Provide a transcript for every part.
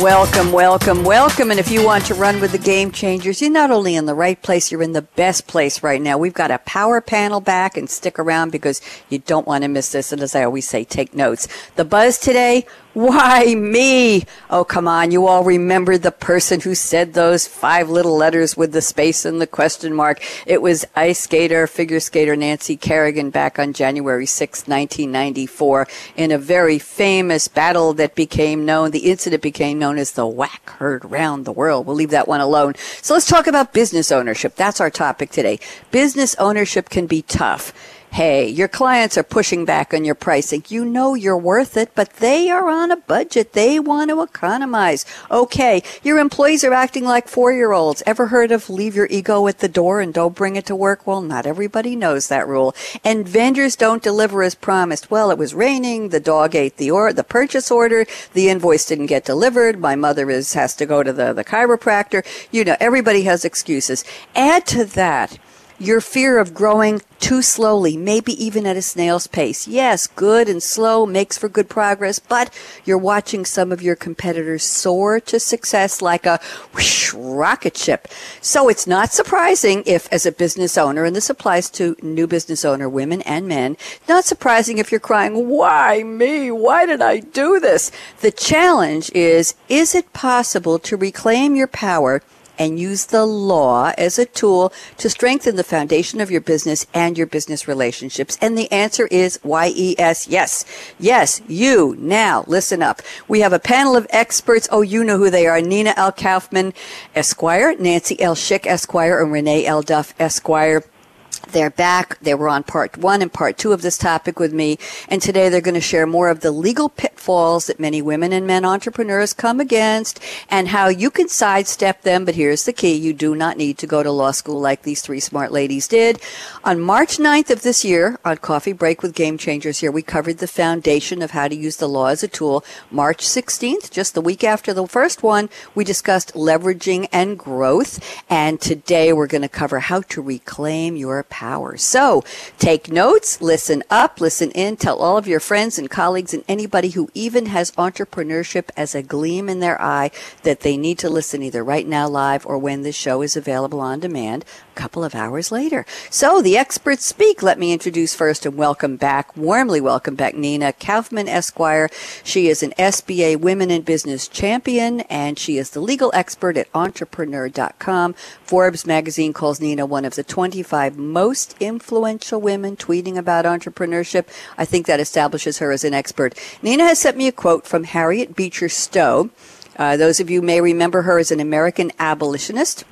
Welcome, welcome, welcome. And if you want to run with the Game Changers, you're not only in the right place, you're in the best place right now. We've got a power panel back, and stick around because you don't want to miss this. And as I always say, take notes. The buzz today, why me? Oh, come on. You all remember the person who said those five little letters with the space and the question mark. It was ice skater, figure skater Nancy Kerrigan back on January 6, 1994 in a very famous battle that became known. The incident became known as the whack heard round the world. We'll leave that one alone. So let's talk about business ownership. That's our topic today. Business ownership can be tough. Hey, your clients are pushing back on your pricing. You know you're worth it, but they are on a budget. They want to economize. Okay, your employees are acting like four-year-olds. Ever heard of leave your ego at the door and don't bring it to work? Well, not everybody knows that rule. And vendors don't deliver as promised. Well, it was raining. The dog ate the purchase order. The invoice didn't get delivered. My mother has to go to the chiropractor. You know, everybody has excuses. Add to that your fear of growing too slowly, maybe even at a snail's pace. Yes, good and slow makes for good progress, but you're watching some of your competitors soar to success like a whoosh, rocket ship. So it's not surprising if, as a business owner, and this applies to new business owner women and men, not surprising if you're crying, why me? Why did I do this? The challenge is it possible to reclaim your power and use the law as a tool to strengthen the foundation of your business and your business relationships? And the answer is YES, yes. Yes, you. Now, listen up. We have a panel of experts. Oh, you know who they are. Nina L. Kaufman, Esquire, Nance L. Schick, Esquire, and Renée L. Duff, Esquire. They're back. They were on part one and part two of this topic with me. And today they're going to share more of the legal pitfalls that many women and men entrepreneurs come against and how you can sidestep them. But here's the key. You do not need to go to law school like these three smart ladies did. On March 9th of this year, on Coffee Break with Game Changers here, we covered the foundation of how to use the law as a tool. March 16th, just the week after the first one, we discussed leveraging and growth. And today we're going to cover how to reclaim your power. So take notes, listen up, listen in, tell all of your friends and colleagues and anybody who even has entrepreneurship as a gleam in their eye that they need to listen either right now live or when this show is available on demand a couple of hours later. So the experts speak. Let me introduce first and welcome back, warmly welcome back, Nina Kaufman Esquire. She is an SBA Women in Business champion and she is the legal expert at entrepreneur.com. Forbes magazine calls Nina one of the 25 most influential women tweeting about entrepreneurship. I think that establishes her as an expert. Nina has sent me a quote from Harriet Beecher Stowe. Those of you may remember her as an American abolitionist,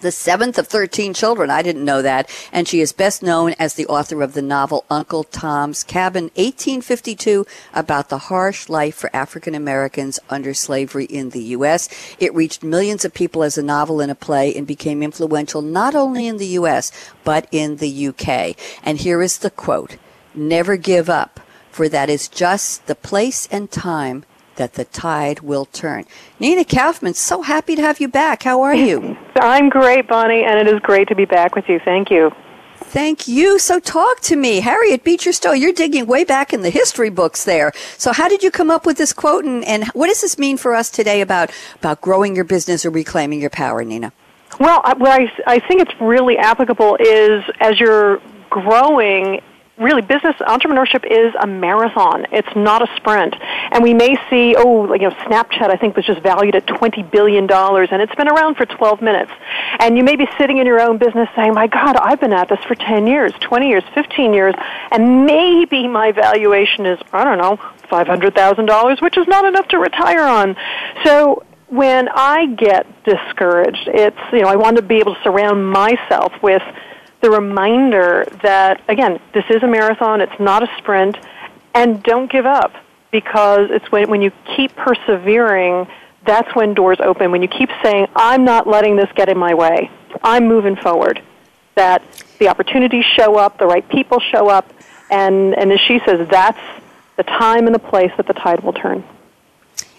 the seventh of 13 children. I didn't know that. And she is best known as the author of the novel Uncle Tom's Cabin, 1852, about the harsh life for African Americans under slavery in the U.S. It reached millions of people as a novel and a play and became influential not only in the U.S., but in the U.K. And here is the quote, "Never give up, for that is just the place and time that the tide will turn." Nina Kaufman, so happy to have you back. How are you? I'm great, Bonnie, and it is great to be back with you. Thank you. Thank you. So talk to me. Harriet Beecher Stowe, you're digging way back in the history books there. So how did you come up with this quote, and what does this mean for us today about growing your business or reclaiming your power, Nina? Well, what I think it's really applicable is as you're growing really, business entrepreneurship is a marathon. It's not a sprint. And we may see, Snapchat, I think, was just valued at $20 billion, and it's been around for 12 minutes. And you may be sitting in your own business saying, my God, I've been at this for 10 years, 20 years, 15 years, and maybe my valuation is, I don't know, $500,000, which is not enough to retire on. So when I get discouraged, it's, I want to be able to surround myself with the reminder that, again, this is a marathon, it's not a sprint, and don't give up, because it's when you keep persevering, that's when doors open. When you keep saying, I'm not letting this get in my way, I'm moving forward, that the opportunities show up, the right people show up, and as she says, that's the time and the place that the tide will turn.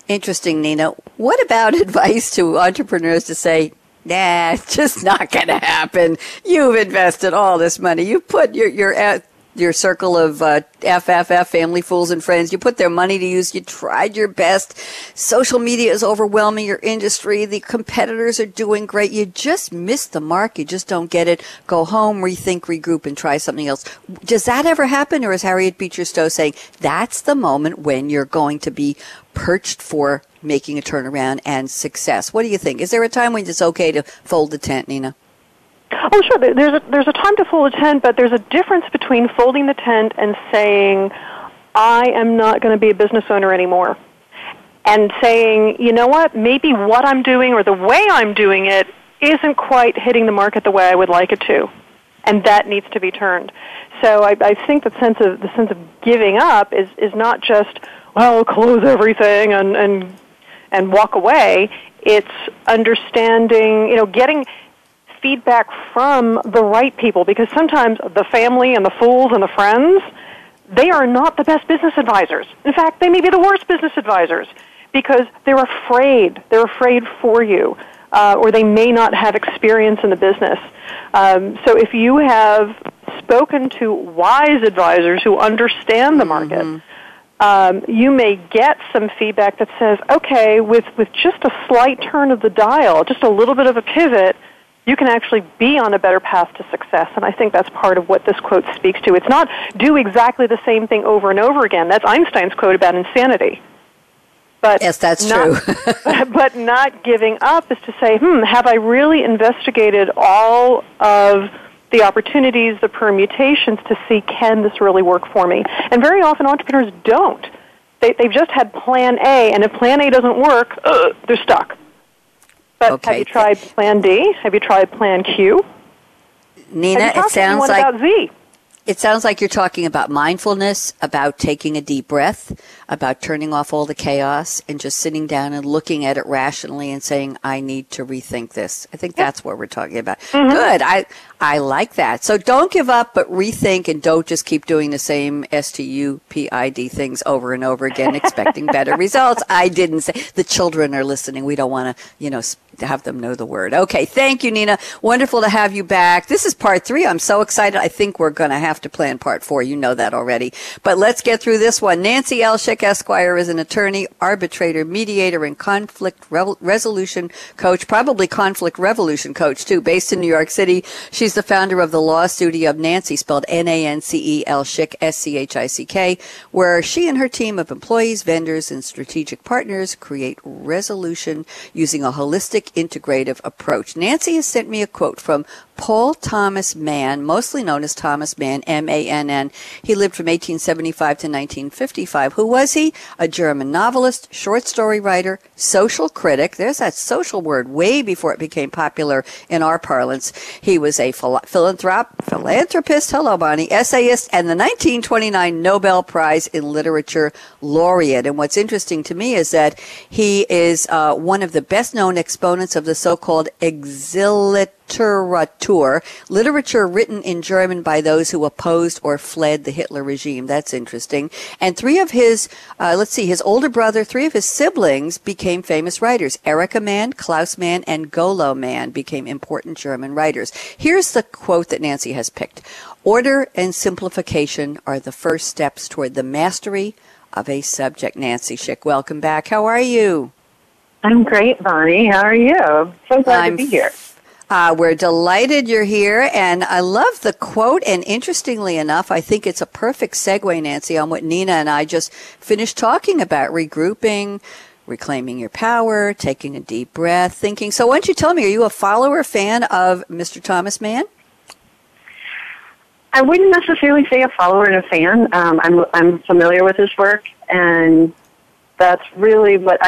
Interesting, Nina. What about advice to entrepreneurs to say, nah, it's just not going to happen? You've invested all this money. You put your circle of FFF, family, fools, and friends, you put their money to use. You tried your best. Social media is overwhelming your industry. The competitors are doing great. You just missed the mark. You just don't get it. Go home, rethink, regroup, and try something else. Does that ever happen? Or is Harriet Beecher Stowe saying that's the moment when you're going to be perched for making a turnaround and success? What do you think? Is there a time when it's okay to fold the tent, Nina? Oh, sure. There's a time to fold a tent, but there's a difference between folding the tent and saying, I am not going to be a business owner anymore, and saying, you know what, maybe what I'm doing or the way I'm doing it isn't quite hitting the market the way I would like it to, and that needs to be turned. So I think the sense of giving up is not just, well, close everything and walk away. It's understanding, getting feedback from the right people, because sometimes the family and the fools and the friends, they are not the best business advisors. In fact, they may be the worst business advisors because they're afraid. They're afraid for you, or they may not have experience in the business. So if you have spoken to wise advisors who understand the market, you may get some feedback that says, okay, with just a slight turn of the dial, just a little bit of a pivot, you can actually be on a better path to success. And I think that's part of what this quote speaks to. It's not do exactly the same thing over and over again. That's Einstein's quote about insanity. But yes, that's true. But not giving up is to say, have I really investigated all of the opportunities, the permutations to see, can this really work for me? And very often entrepreneurs don't. They've just had plan A, and if plan A doesn't work, they're stuck. But okay. Have you tried plan D? Have you tried plan Q? Nina, it sounds like you're talking about mindfulness, about taking a deep breath, about turning off all the chaos and just sitting down and looking at it rationally and saying, I need to rethink this. I think that's what we're talking about. Mm-hmm. Good. I like that. So don't give up, but rethink, and don't just keep doing the same stupid things over and over again, expecting better results. I didn't say. The children are listening. We don't want to, have them know the word. Okay. Thank you, Nina. Wonderful to have you back. This is part 3. I'm so excited. I think we're going to have to plan part 4. You know that already. But let's get through this one. Nance L. Schick, Esquire, is an attorney, arbitrator, mediator, and conflict resolution coach, probably conflict revolution coach, too, based in New York City. She's the founder of the law studio of Nancy, spelled Nance L. Schick, Schick, where she and her team of employees, vendors, and strategic partners create resolution using a holistic, integrative approach. Nancy has sent me a quote from Paul Thomas Mann, mostly known as Thomas Mann, M-A-N-N. He lived from 1875 to 1955. Who was he? A German novelist, short story writer, social critic. There's that social word way before it became popular in our parlance. He was a philanthropist, hello Bonnie, essayist, and the 1929 Nobel Prize in Literature laureate. And what's interesting to me is that he is one of the best-known exponents of the so-called Exiliteratur, literature written in German by those who opposed or fled the Hitler regime. That's interesting. And his older brother, 3 of his siblings became famous writers. Erika Mann, Klaus Mann, and Golo Mann became important German writers. Here's the quote that Nancy has picked. Order and simplification are the first steps toward the mastery of a subject. Nance Schick, welcome back. How are you? I'm great, Bonnie. How are you? So glad to be here. We're delighted you're here, and I love the quote, and interestingly enough, I think it's a perfect segue, Nancy, on what Nina and I just finished talking about, regrouping, reclaiming your power, taking a deep breath, thinking. So why don't you tell me, are you a follower, fan of Mr. Thomas Mann? I wouldn't necessarily say a follower and a fan. I'm familiar with his work, and that's really what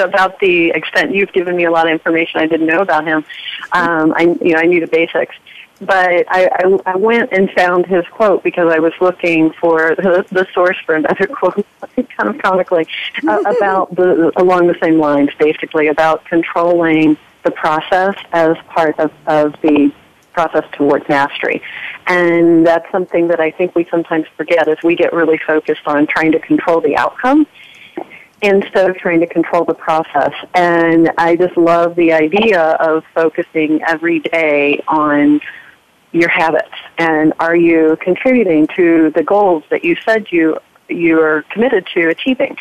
about the extent you've given me a lot of information I didn't know about him. I knew the basics, but I went and found his quote because I was looking for the source for another quote, kind of comically, along the same lines, basically about controlling the process as part of the process toward mastery. And that's something that I think we sometimes forget is we get really focused on trying to control the outcome instead of trying to control the process. And I just love the idea of focusing every day on your habits and are you contributing to the goals that you said you're committed to achieving.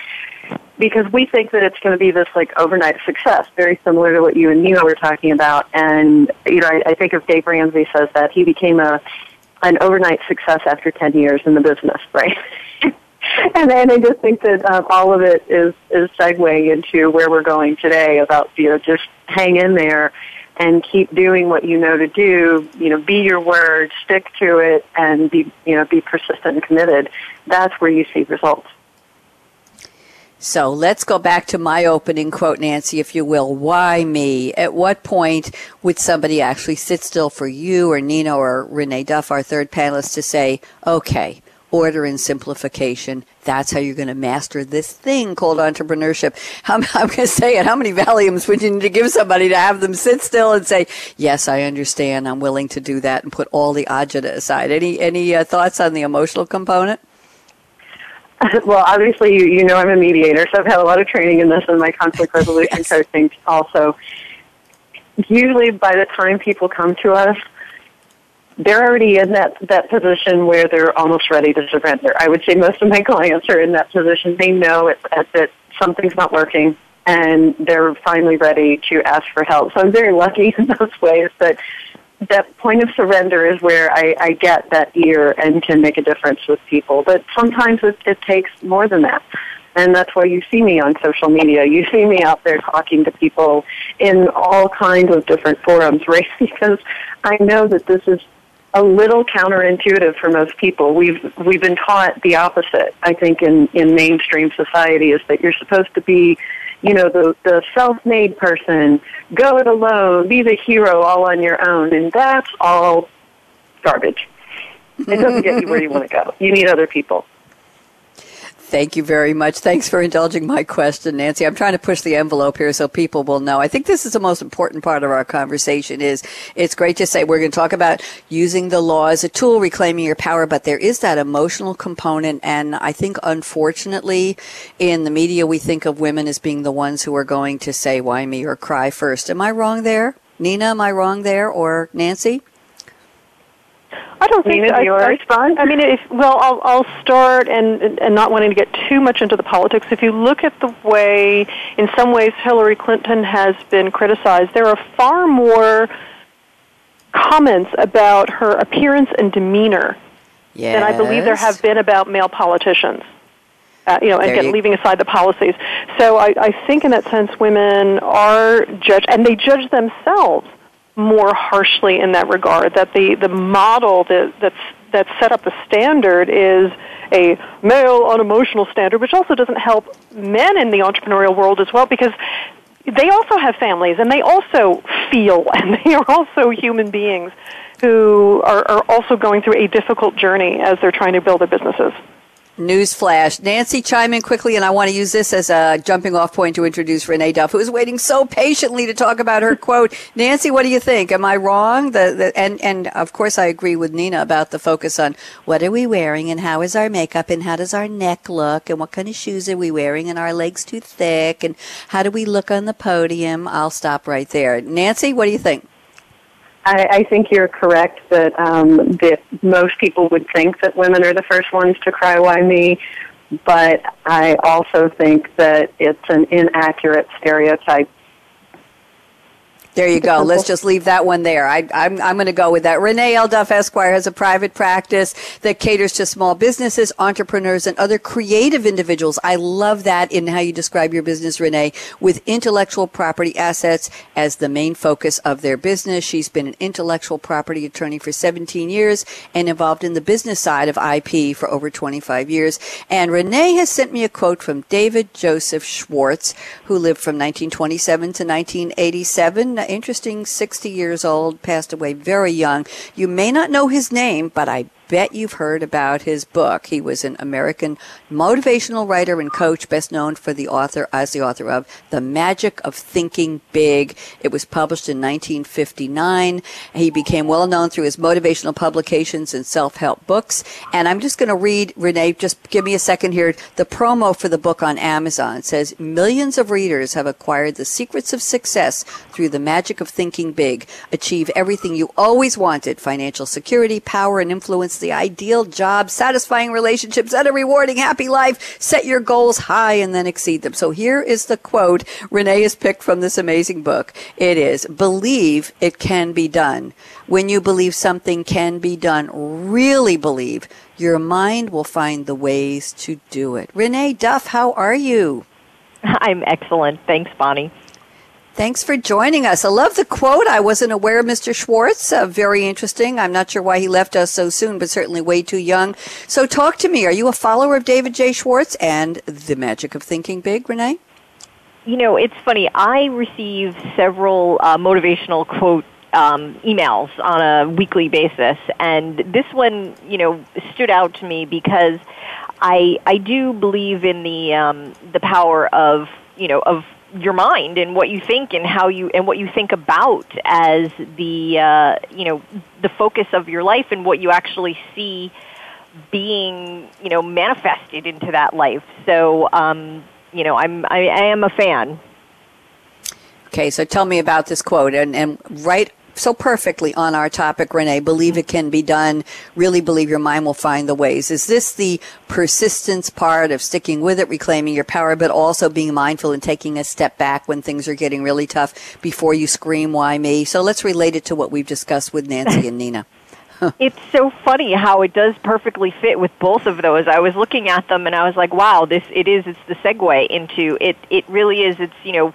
Because we think that it's going to be this like overnight success, very similar to what you and Nina were talking about. And you know, I think if Dave Ramsey says that he became an overnight success after 10 years in the business, right? And I just think that all of it is segueing into where we're going today about, you know, just hang in there and keep doing what you know to do, you know, be your word, stick to it, and be persistent and committed. That's where you see results. So let's go back to my opening quote, Nancy, if you will. Why me? At what point would somebody actually sit still for you or Nina or Renee Duff, our third panelist, to say, okay, order and simplification. That's how you're going to master this thing called entrepreneurship. I'm going to say it. How many Valiums would you need to give somebody to have them sit still and say, yes, I understand. I'm willing to do that and put all the agita aside. Any thoughts on the emotional component? Well, obviously, you know I'm a mediator, so I've had a lot of training in this and my conflict resolution yes. coaching also. Usually by the time people come to us, they're already in that position where they're almost ready to surrender. I would say most of my clients are in that position. They know that something's not working, and they're finally ready to ask for help. So I'm very lucky in those ways, but that point of surrender is where I get that ear and can make a difference with people. But sometimes it takes more than that. And that's why you see me on social media. You see me out there talking to people in all kinds of different forums, right? Because I know that this is a little counterintuitive for most people. We've been taught the opposite, I think, in mainstream society, is that you're supposed to be, you know, the self-made person, go it alone, be the hero all on your own, and that's all garbage. It doesn't get you where you want to go. You need other people. Thank you very much. Thanks for indulging my question, Nancy. I'm trying to push the envelope here so people will know. I think this is the most important part of our conversation is it's great to say we're going to talk about using the law as a tool, reclaiming your power, but there is that emotional component. And I think, unfortunately, in the media, we think of women as being the ones who are going to say, why me, or cry first. Am I wrong there? Nina, am I wrong there, or Nancy? I don't think that I respond. I mean, I'll start and not wanting to get too much into the politics. If you look at the way, in some ways, Hillary Clinton has been criticized, there are far more comments about her appearance and demeanor yes. than I believe there have been about male politicians. Leaving aside the policies. So I think, in that sense, women are judged, and they judge themselves more harshly in that regard, that the model that's set up the standard is a male unemotional standard, which also doesn't help men in the entrepreneurial world as well, because they also have families, and they also feel, and they are also human beings who are also going through a difficult journey as they're trying to build their businesses. Newsflash. Nancy, chime in quickly, and I want to use this as a jumping off point to introduce Renee Duff, who is waiting so patiently to talk about her quote. Nancy, what do you think? Am I wrong? And of course, I agree with Nina about the focus on what are we wearing and how is our makeup and how does our neck look and what kind of shoes are we wearing and are our legs too thick and how do we look on the podium? I'll stop right there. Nancy, what do you think? I think you're correct that most people would think that women are the first ones to cry, why me? But I also think that it's an inaccurate stereotype. There you go. Let's just leave that one there. I'm going to go with that. Renée L. Duff, Esquire, has a private practice that caters to small businesses, entrepreneurs, and other creative individuals. I love that in how you describe your business, Renée, with intellectual property assets as the main focus of their business. She's been an intellectual property attorney for 17 years and involved in the business side of IP for over 25 years. And Renée has sent me a quote from David Joseph Schwartz, who lived from 1927 to 1987. Interesting, 60 years old, passed away very young. You may not know his name, but I bet you've heard about his book. He was an American motivational writer and coach, best known for the author of The Magic of Thinking Big. It was published in 1959. He became well known through his motivational publications and self-help books. And I'm just going to read, Renée, just give me a second here. The promo for the book on Amazon says, millions of readers have acquired the secrets of success through the magic of thinking big. Achieve everything you always wanted: financial security, power and influence, the ideal job, satisfying relationships, and a rewarding, happy life. Set your goals high and then exceed them. So here is the quote Renée has picked from this amazing book. It is, believe it can be done. When you believe something can be done, really believe, your mind will find the ways to do it. Renée Duff, how are you? I'm excellent. Thanks, Bonnie. Thanks for joining us. I love the quote. I wasn't aware of Mr. Schwartz. Very interesting. I'm not sure why he left us so soon, but certainly way too young. So talk to me. Are you a follower of David J. Schwartz and The Magic of Thinking Big, Renée? You know, it's funny. I receive several motivational quote emails on a weekly basis, and this one, you know, stood out to me because I do believe in the power of, you know, of your mind and what you think and how you and what you think about as the you know, the focus of your life and what you actually see being, you know, manifested into that life. So you know, I am a fan. Okay, so tell me about this quote and right so perfectly on our topic, Renée. Believe it can be done. Really believe your mind will find the ways. Is this the persistence part of sticking with it, reclaiming your power, but also being mindful and taking a step back when things are getting really tough before you scream, why me? So let's relate it to what we've discussed with Nancy and Nina. It's so funny how it does perfectly fit with both of those. I was looking at them and I was like, wow, it's the segue into it. It really is. It's, you know,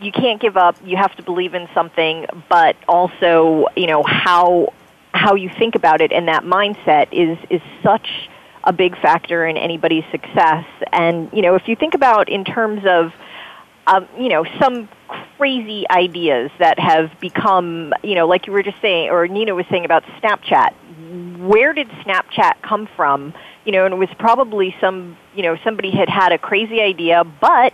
you can't give up. You have to believe in something, but also, you know, how you think about it, and that mindset is such a big factor in anybody's success. And, you know, if you think about in terms of, you know, some crazy ideas that have become, you know, like you were just saying, or Nina was saying about Snapchat. Where did Snapchat come from? You know, and it was probably somebody had a crazy idea, but,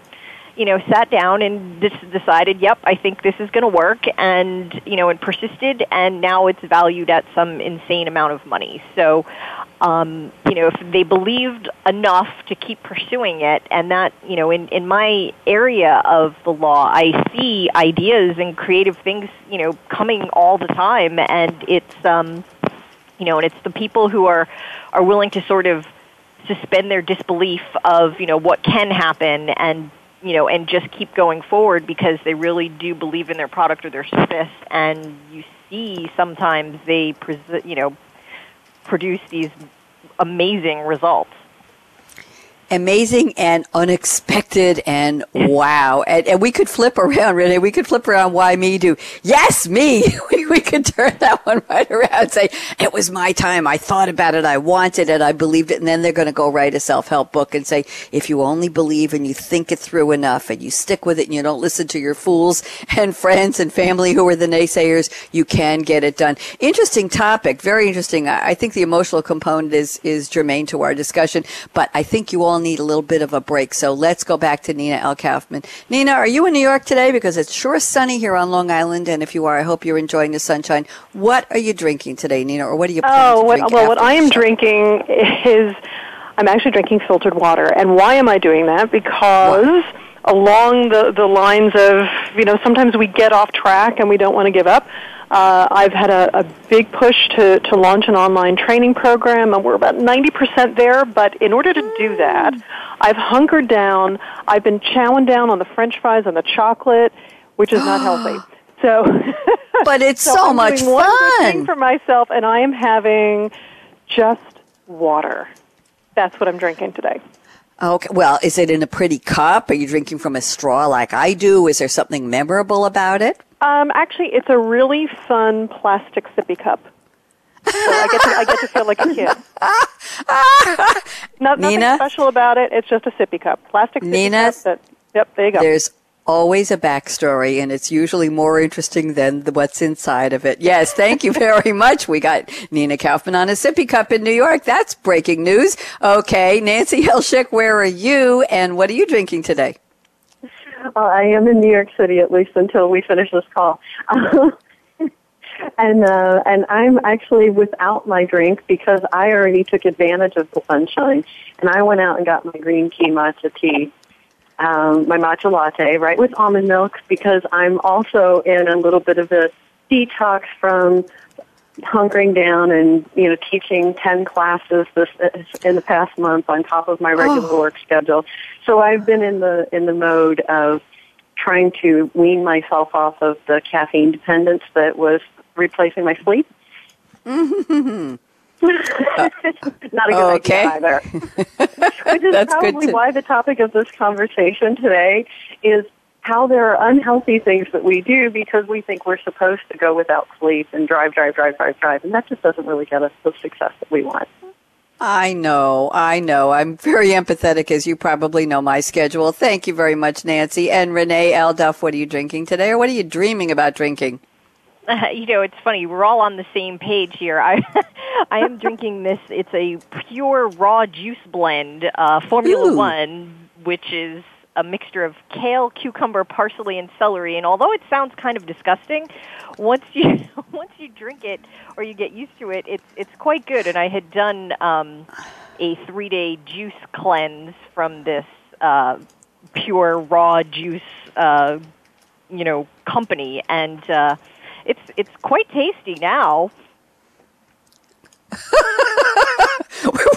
you know, sat down and decided, yep, I think this is going to work, and, you know, and persisted, and now it's valued at some insane amount of money. So, you know, if they believed enough to keep pursuing it, and that, you know, in my area of the law, I see ideas and creative things, you know, coming all the time, and it's, you know, and it's the people who are willing to sort of suspend their disbelief of, you know, what can happen and, you know, and just keep going forward because they really do believe in their product or their service. And you see sometimes they, you know, produce these amazing results. Amazing and unexpected and wow. And we could flip around, Renée. We could flip around why me do. Yes, me. We could turn that one right around and say, it was my time. I thought about it. I wanted it. I believed it. And then they're going to go write a self-help book and say, if you only believe and you think it through enough and you stick with it and you don't listen to your fools and friends and family who are the naysayers, you can get it done. Interesting topic. Very interesting. I think the emotional component is germane to our discussion, but I think you all need a little bit of a break. So let's go back to Nina L. Kaufman. Nina, are you in New York today? Because it's sure sunny here on Long Island, and if you are, I hope you're enjoying the sunshine. What are you drinking today, Nina, or what are you planning to drink? Well, what I am drinking is, I'm actually drinking filtered water. And why am I doing that? Because along the lines of, you know, sometimes we get off track and we don't want to give up. I've had a big push to launch an online training program, and we're about 90% there. But in order to do that, I've hunkered down. I've been chowing down on the French fries and the chocolate, which is not healthy. So, but it's so much fun. I'm doing one good thing for myself, and I am having just water. That's what I'm drinking today. Okay. Well, is it in a pretty cup? Are you drinking from a straw like I do? Is there something memorable about it? Actually, it's a really fun plastic sippy cup. So I get to feel like a kid. Nothing special about it. It's just a sippy cup. Plastic sippy cup. That, yep, there you go. There's always a backstory, and it's usually more interesting than what's inside of it. Yes, thank you very much. We got Nina Kaufman on a sippy cup in New York. That's breaking news. Okay, Nancy L. Schick, where are you, and what are you drinking today? I am in New York City, at least until we finish this call. And I'm actually without my drink because I already took advantage of the sunshine, and I went out and got my green tea matcha tea, my matcha latte, right, with almond milk, because I'm also in a little bit of a detox from hunkering down and, you know, teaching 10 classes in the past month on top of my regular work schedule. So I've been in the mode of trying to wean myself off of the caffeine dependence that was replacing my sleep. Mm-hmm. Not a good idea either. Which is probably why the topic of this conversation today is how there are unhealthy things that we do because we think we're supposed to go without sleep and drive, and that just doesn't really get us the success that we want. I know. I'm very empathetic, as you probably know my schedule. Thank you very much, Nancy. And Renée L. Duff, what are you drinking today, or what are you dreaming about drinking? You know, it's funny. We're all on the same page here. I am drinking this. It's a pure raw juice blend, Formula One, which is a mixture of kale, cucumber, parsley, and celery. And although it sounds kind of disgusting, once you drink it or you get used to it, it's quite good. And I had done a 3-day juice cleanse from this pure raw juice, company, and it's quite tasty now.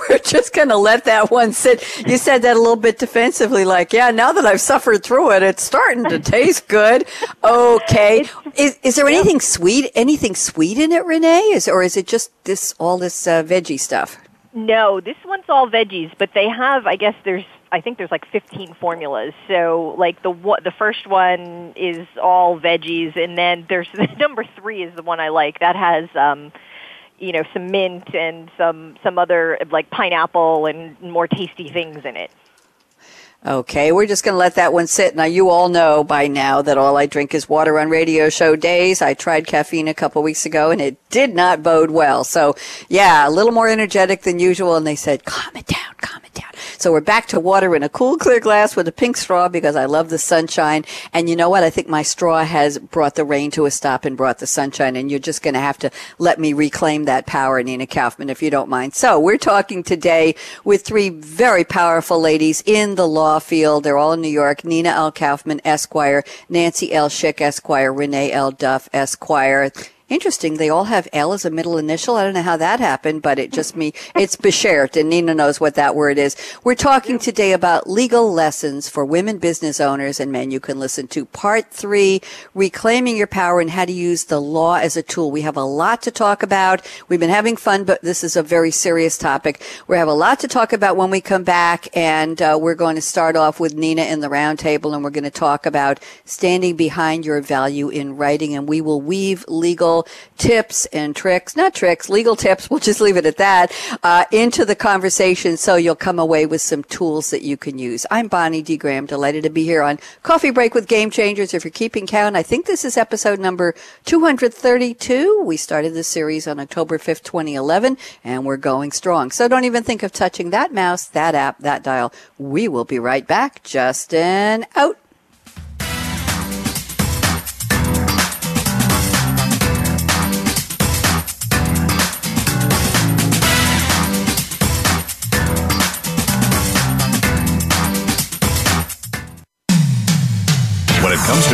We're just going to let that one sit. You said that a little bit defensively, like, yeah, now that I've suffered through it, it's starting to taste good. Okay. Is there anything sweet in it, Renée? Or is it just all this veggie stuff? No, this one's all veggies, but they have, I think there's like 15 formulas. So like the first one is all veggies, and then there's number 3 is the one I like. That has some mint and some other like pineapple and more tasty things in it. Okay, we're just going to let that one sit. Now, you all know by now that all I drink is water on radio show days. I tried caffeine a couple weeks ago, and it did not bode well. So, yeah, a little more energetic than usual, and they said, calm it down. So we're back to water in a cool, clear glass with a pink straw because I love the sunshine. And you know what? I think my straw has brought the rain to a stop and brought the sunshine, and you're just going to have to let me reclaim that power, Nina Kaufman, if you don't mind. So we're talking today with 3 very powerful ladies in the law field. They're all in New York. Nina L. Kaufman, Esquire, Nancy L. Schick, Esquire, Renée L. Duff, Esquire. Interesting. They all have L as a middle initial. I don't know how that happened, but it's Beshert, and Nina knows what that word is. We're talking today about legal lessons for women business owners and men. You can listen to part 3, reclaiming your power and how to use the law as a tool. We have a lot to talk about. We've been having fun, but this is a very serious topic. We have a lot to talk about when we come back, and we're going to start off with Nina in the roundtable, and we're going to talk about standing behind your value in writing, and we will weave legal tips, we'll just leave it at that, into the conversation, so you'll come away with some tools that you can use. I'm Bonnie D. Graham, delighted to be here on Coffee Break with Game Changers. If you're keeping count, I think this is episode number 232. We started this series on October 5th, 2011, and we're going strong. So don't even think of touching that mouse, that app, that dial. We will be right back. Justin, out. When it comes to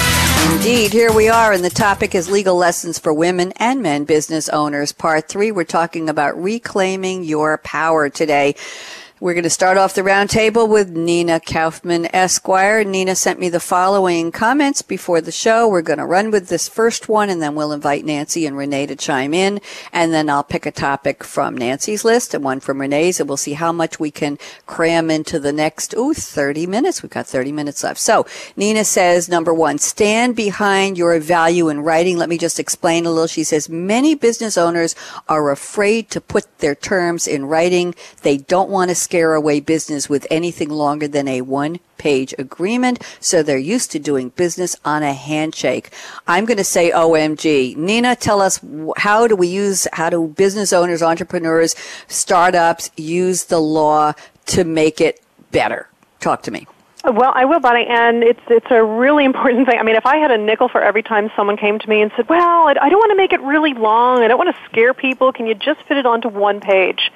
Indeed, here we are, and the topic is Legal Lessons for Women and Men Business Owners. Part 3, we're talking about reclaiming your power today. We're going to start off the roundtable with Nina Kaufman, Esquire. Nina sent me the following comments before the show. We're going to run with this first one, and then we'll invite Nancy and Renee to chime in, and then I'll pick a topic from Nancy's list and one from Renee's, and we'll see how much we can cram into the next, 30 minutes. We've got 30 minutes left. So Nina says, number one, stand behind your value in writing. Let me just explain a little. She says, many business owners are afraid to put their terms in writing. They don't want to scare away business with anything longer than a one-page agreement, so they're used to doing business on a handshake. I'm going to say OMG. Nina, tell us, how do business owners, entrepreneurs, startups use the law to make it better? Talk to me. Well, I will, Bonnie, and it's a really important thing. I mean, if I had a nickel for every time someone came to me and said, well, I don't want to make it really long, I don't want to scare people, can you just fit it onto one page?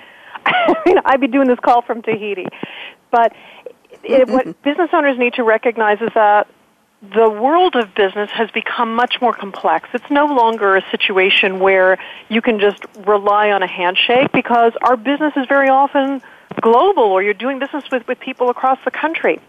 I mean, I'd be doing this call from Tahiti. But what business owners need to recognize is that the world of business has become much more complex. It's no longer a situation where you can just rely on a handshake, because our business is very often global, or you're doing business with people across the country.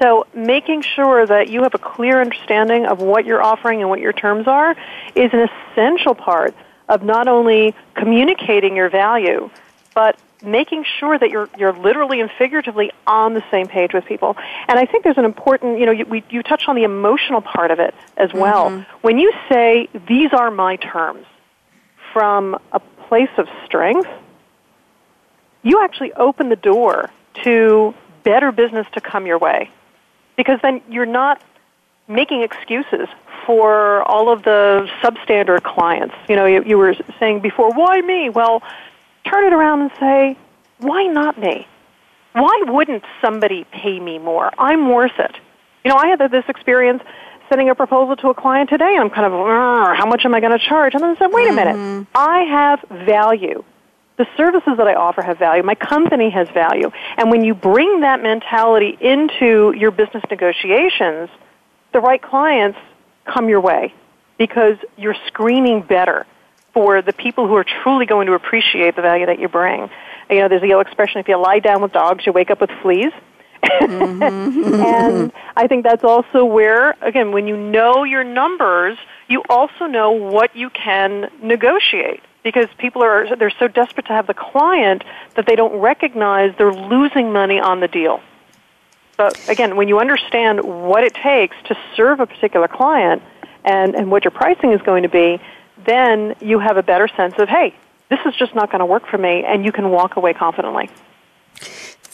So making sure that you have a clear understanding of what you're offering and what your terms are is an essential part of not only communicating your value, but making sure that you're literally and figuratively on the same page with people. And I think there's an important, you touched on the emotional part of it as well. Mm-hmm. When you say, these are my terms, from a place of strength, you actually open the door to better business to come your way. Because then you're not making excuses for all of the substandard clients. You were saying before, why me? Well, turn it around and say, why not me? Why wouldn't somebody pay me more? I'm worth it. I had this experience sending a proposal to a client today, and I'm kind of, how much am I going to charge? And then I said, wait a minute, I have value. The services that I offer have value. My company has value. And when you bring that mentality into your business negotiations, the right clients come your way, because you're screening better for the people who are truly going to appreciate the value that you bring. There's the old expression, if you lie down with dogs, you wake up with fleas. Mm-hmm. And I think that's also where, again, when you know your numbers, you also know what you can negotiate. Because people they're so desperate to have the client that they don't recognize they're losing money on the deal. But again, when you understand what it takes to serve a particular client and what your pricing is going to be, then you have a better sense of, hey, this is just not going to work for me, and you can walk away confidently.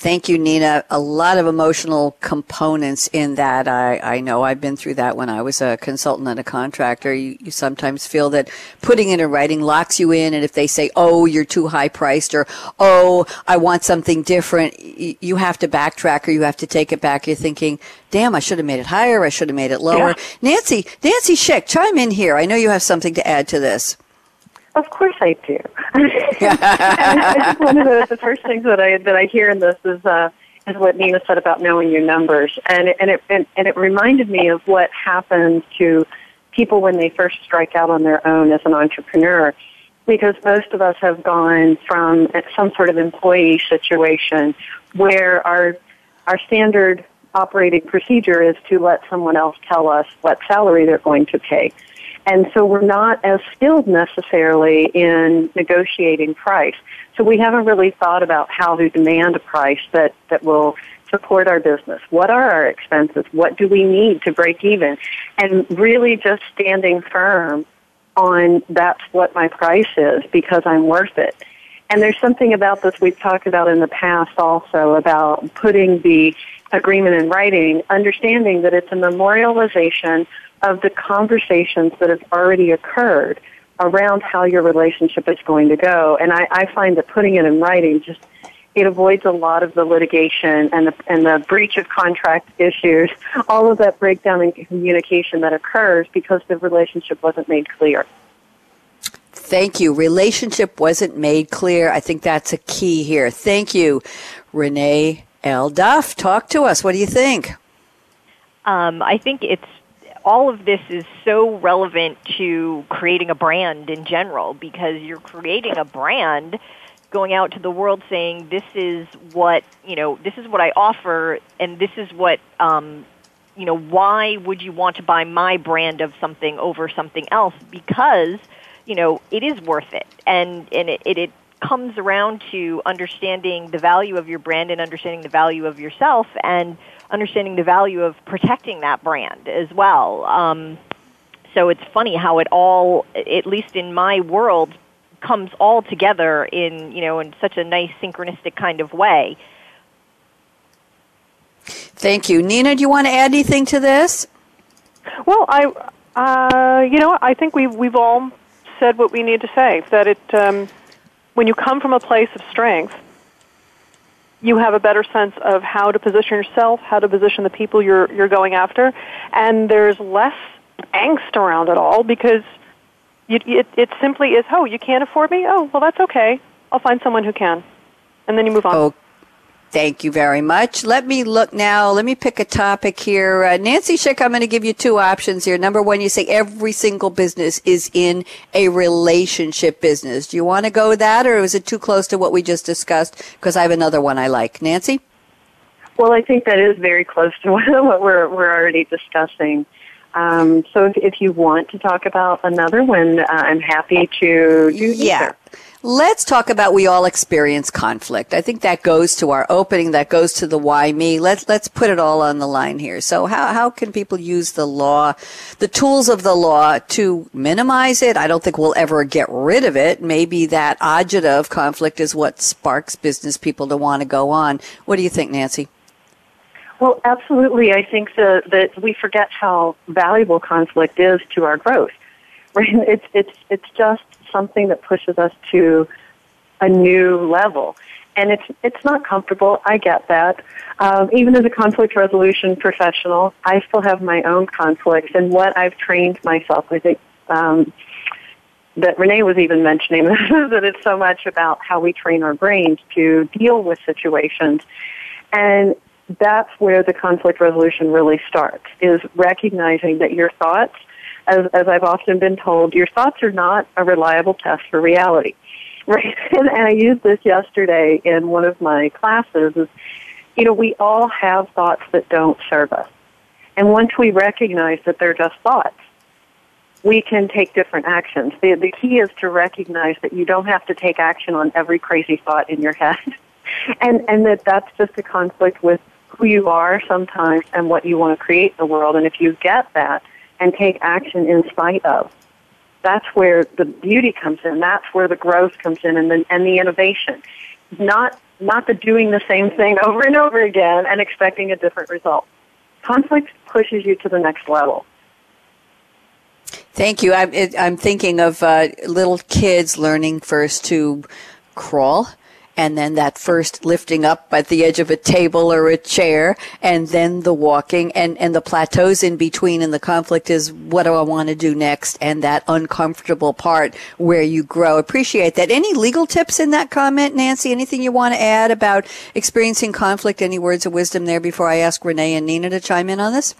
Thank you, Nina. A lot of emotional components in that. I know I've been through that when I was a consultant and a contractor. You sometimes feel that putting it in writing locks you in, and if they say, oh, you're too high priced, or, oh, I want something different, you have to backtrack, or you have to take it back. You're thinking, damn, I should have made it higher, I should have made it lower. Yeah. Nancy Schick, chime in here. I know you have something to add to this. Of course I do. One of the first things that I hear in this is, is what Nina said about knowing your numbers. And it reminded me of what happens to people when they first strike out on their own as an entrepreneur, because most of us have gone from some sort of employee situation where our standard operating procedure is to let someone else tell us what salary they're going to pay. And so we're not as skilled necessarily in negotiating price. So we haven't really thought about how to demand a price that will support our business. What are our expenses? What do we need to break even? And really just standing firm on that's what my price is because I'm worth it. And there's something about this we've talked about in the past also about putting the agreement in writing, understanding that it's a memorialization of the conversations that have already occurred around how your relationship is going to go. And I find that putting it in writing just, it avoids a lot of the litigation and the breach of contract issues, all of that breakdown in communication that occurs because the relationship wasn't made clear. Thank you. Relationship wasn't made clear. I think that's a key here. Thank you, Renée L. Duff. Talk to us. What do you think? I think it's all of this is so relevant to creating a brand in general, because you're creating a brand going out to the world saying, this is what, this is what I offer, and this is what, why would you want to buy my brand of something over something else? Because, it is worth it. And it comes around to understanding the value of your brand and understanding the value of yourself and understanding the value of protecting that brand as well. So it's funny how it all, at least in my world, comes all together in such a nice synchronistic kind of way. Thank you. Nina, do you want to add anything to this? Well, I think we've all said what we need to say, that it when you come from a place of strength, you have a better sense of how to position yourself, how to position the people you're going after, and there's less angst around it all because it simply is, oh, you can't afford me? Oh, well, that's okay. I'll find someone who can. And then you move on. Oh, thank you very much. Let me look now. Let me pick a topic here. Nancy Schick, I'm going to give you two options here. Number one, you say every single business is in a relationship business. Do you want to go with that, or is it too close to what we just discussed? Because I have another one I like. Nancy? Well, I think that is very close to what we're already discussing. So if you want to talk about another one, I'm happy to do either. Yeah. Let's talk about we all experience conflict. I think that goes to our opening. That goes to the why me. Let's put it all on the line here. So how can people use the law, the tools of the law to minimize it? I don't think we'll ever get rid of it. Maybe that agita of conflict is what sparks business people to want to go on. What do you think, Nancy? Well, absolutely. I think that we forget how valuable conflict is to our growth. Right? It's just something that pushes us to a new level, and it's not comfortable. I get that. Even as a conflict resolution professional, I still have my own conflicts, and what I've trained myself. I think that Renée was even mentioning that it's so much about how we train our brains to deal with situations, and that's where the conflict resolution really starts, is recognizing that your thoughts, as I've often been told, your thoughts are not a reliable test for reality, right? And I used this yesterday in one of my classes. Is, we all have thoughts that don't serve us. And once we recognize that they're just thoughts, we can take different actions. The key is to recognize that you don't have to take action on every crazy thought in your head and that's just a conflict with who you are sometimes and what you want to create in the world. And if you get that and take action in spite of, that's where the beauty comes in. That's where the growth comes in and the innovation. Not the doing the same thing over and over again and expecting a different result. Conflict pushes you to the next level. Thank you. I'm thinking of little kids learning first to crawl and then that first lifting up at the edge of a table or a chair, and then the walking and the plateaus in between, and the conflict is what do I want to do next, and that uncomfortable part where you grow. Appreciate that. Any legal tips in that comment, Nancy? Anything you want to add about experiencing conflict? Any words of wisdom there before I ask Renee and Nina to chime in on this?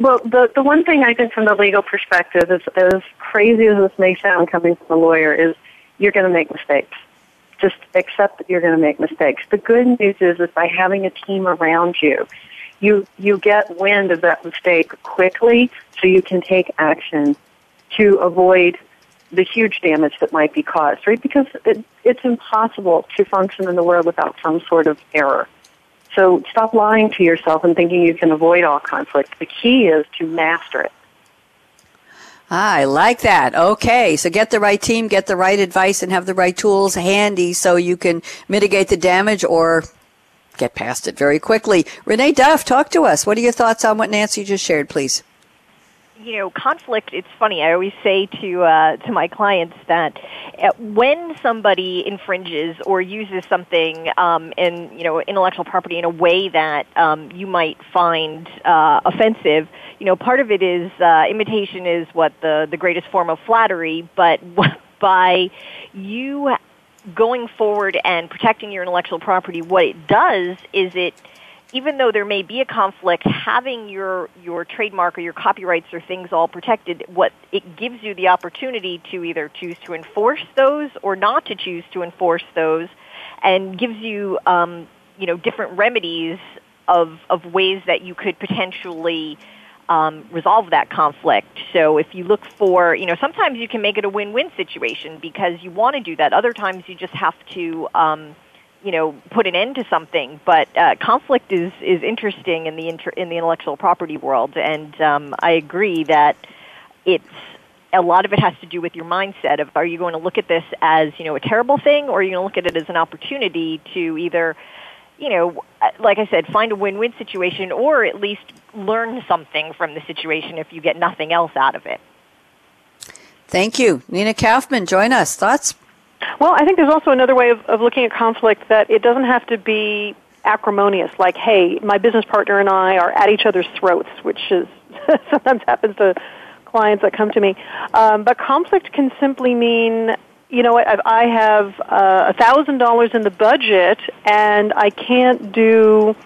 Well, the one thing I think from the legal perspective is, as crazy as this may sound coming from a lawyer, is you're going to make mistakes. Just accept that you're going to make mistakes. The good news is by having a team around you, you get wind of that mistake quickly so you can take action to avoid the huge damage that might be caused, right? Because it's impossible to function in the world without some sort of error. So stop lying to yourself and thinking you can avoid all conflict. The key is to master it. I like that. Okay, so get the right team, get the right advice, and have the right tools handy so you can mitigate the damage or get past it very quickly. Renée Duff, talk to us. What are your thoughts on what Nancy just shared, please? You know, conflict, it's funny. I always say to my clients that when somebody infringes or uses something in, you know, intellectual property in a way that you might find offensive, you know, part of it is imitation is what the greatest form of flattery, but by you going forward and protecting your intellectual property, what it does is it, even though there may be a conflict, having your trademark or your copyrights or things all protected, what it gives you the opportunity to either choose to enforce those or not to choose to enforce those, and gives you you know, different remedies of ways that you could potentially resolve that conflict. So if you look for, you know, sometimes you can make it a win-win situation because you want to do that. Other times you just have to you know, put an end to something, but conflict is interesting in the intellectual property world, and I agree that it's a lot of it has to do with your mindset of, are you going to look at this as, you know, a terrible thing, or are you going to look at it as an opportunity to either, you know, like I said, find a win-win situation, or at least learn something from the situation if you get nothing else out of it. Thank you. Nina Kaufman, join us. Thoughts? Well, I think there's also another way of looking at conflict, that it doesn't have to be acrimonious, like, hey, my business partner and I are at each other's throats, which is sometimes happens to clients that come to me. But conflict can simply mean, you know what, I have $1,000 in the budget and I can't do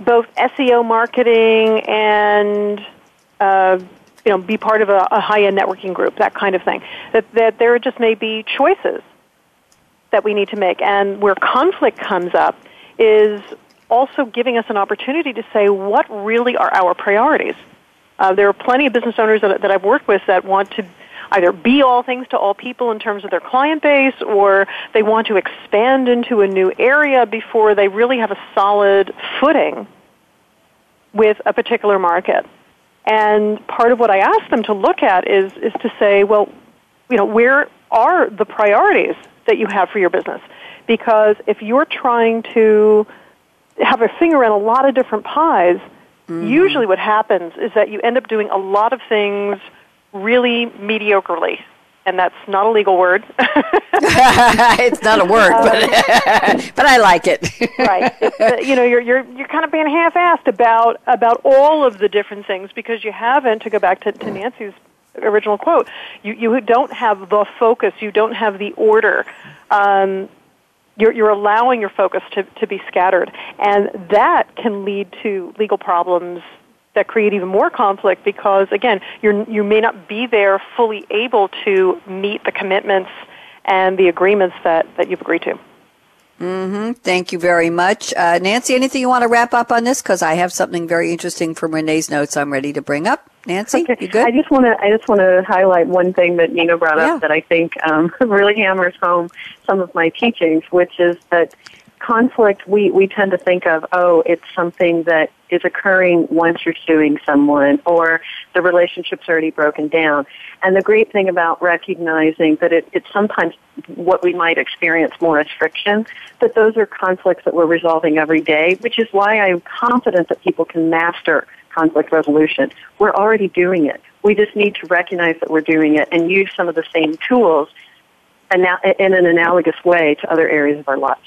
both SEO marketing and you know, be part of a high-end networking group, that kind of thing. That there just may be choices that we need to make. And where conflict comes up is also giving us an opportunity to say, what really are our priorities? There are plenty of business owners that I've worked with that want to either be all things to all people in terms of their client base, or they want to expand into a new area before they really have a solid footing with a particular market. And part of what I ask them to look at is to say, well, you know, where are the priorities that you have for your business? Because if you're trying to have a finger in a lot of different pies, usually what happens is that you end up doing a lot of things really mediocrely. And that's not a legal word. It's not a word, but but I like it. Right. You know, you're kind of being half-assed about all of the different things because you haven't, to go back to Nancy's original quote, you don't have the focus, you don't have the order. You're allowing your focus to be scattered. And that can lead to legal problems that create even more conflict because, again, you may not be there fully able to meet the commitments and the agreements that you've agreed to. Thank you very much. Nancy, anything you want to wrap up on this? Because I have something very interesting from Renee's notes I'm ready to bring up. Nancy, okay. You good? I just want to highlight one thing that Nina brought up that I think really hammers home some of my teachings, which is that conflict, we tend to think of, oh, it's something that is occurring once you're suing someone or the relationship's already broken down. And the great thing about recognizing that it's sometimes what we might experience more as friction, that those are conflicts that we're resolving every day, which is why I'm confident that people can master conflict resolution. We're already doing it. We just need to recognize that we're doing it and use some of the same tools in an analogous way to other areas of our lives.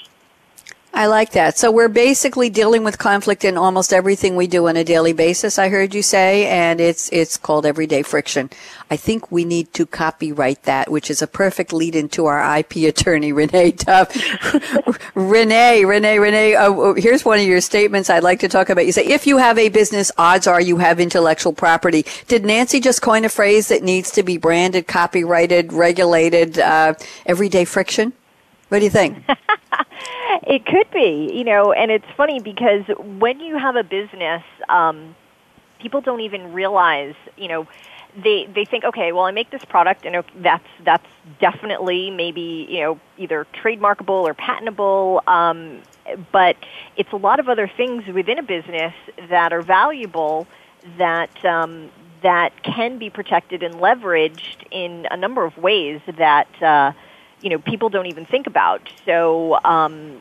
I like that. So we're basically dealing with conflict in almost everything we do on a daily basis, I heard you say, and it's called everyday friction. I think we need to copyright that, which is a perfect lead into our IP attorney, Renée Duff. Renée, here's one of your statements I'd like to talk about. You say, if you have a business, odds are you have intellectual property. Did Nancy just coin a phrase that needs to be branded, copyrighted, regulated, everyday friction? What do you think? It could be, you know, and it's funny because when you have a business, people don't even realize, you know, they think, okay, well, I make this product, and that's definitely maybe, you know, either trademarkable or patentable, but it's a lot of other things within a business that are valuable that can be protected and leveraged in a number of ways that you know, people don't even think about. So,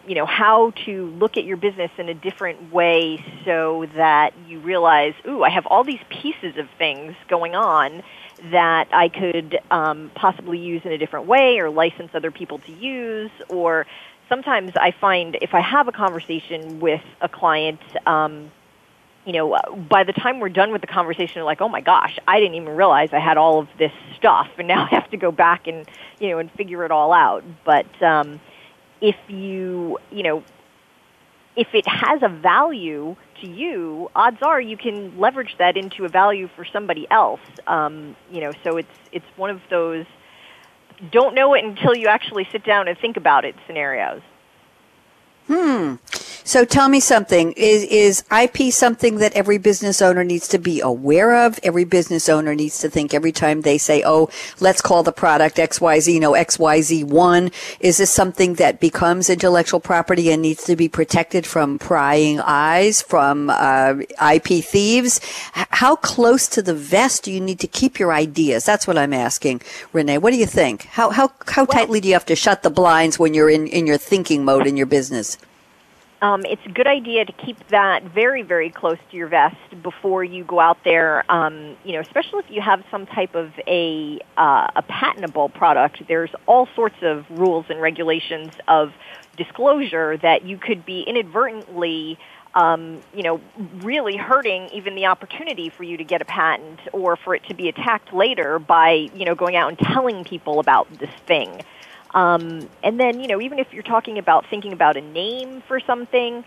you know, how to look at your business in a different way so that you realize, ooh, I have all these pieces of things going on that I could possibly use in a different way or license other people to use. Or sometimes I find if I have a conversation with a client, you know, by the time we're done with the conversation, they're like, oh, my gosh, I didn't even realize I had all of this stuff, and now I have to go back and, you know, and figure it all out. But if you, you know, if it has a value to you, odds are you can leverage that into a value for somebody else. You know, so it's one of those don't know it until you actually sit down and think about it scenarios. So tell me something. Is IP something that every business owner needs to be aware of? Every business owner needs to think every time they say, oh, let's call the product XYZ, no, XYZ1. Is this something that becomes intellectual property and needs to be protected from prying eyes, from IP thieves? How close to the vest do you need to keep your ideas? That's what I'm asking, Renée. What do you think? How tightly do you have to shut the blinds when you're in your thinking mode in your business? It's a good idea to keep that very, very close to your vest before you go out there. You know, especially if you have some type of a patentable product, there's all sorts of rules and regulations of disclosure that you could be inadvertently, you know, really hurting even the opportunity for you to get a patent or for it to be attacked later by, you know, going out and telling people about this thing. And then, you know, even if you're talking about thinking about a name for something,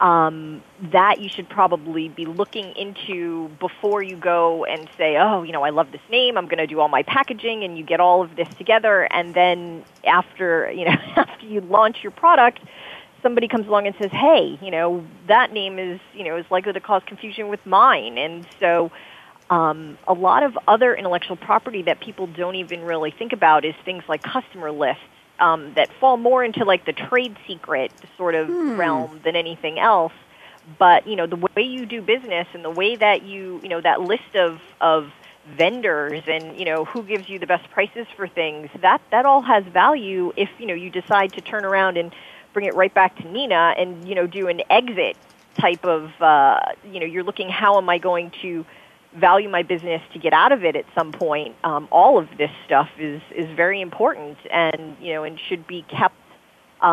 that you should probably be looking into before you go and say, oh, you know, I love this name, I'm going to do all my packaging, and you get all of this together. And then after, you know, after you launch your product, somebody comes along and says, hey, you know, that name is likely to cause confusion with mine. And so, a lot of other intellectual property that people don't even really think about is things like customer lists that fall more into like the trade secret sort of realm than anything else. But, you know, the way you do business and the way that you know, that list of vendors and, you know, who gives you the best prices for things, that all has value if, you know, you decide to turn around and bring it right back to Nina and, you know, do an exit type of, you know, you're looking, how am I going to value my business to get out of it at some point? All of this stuff is very important, and you know, and should be kept you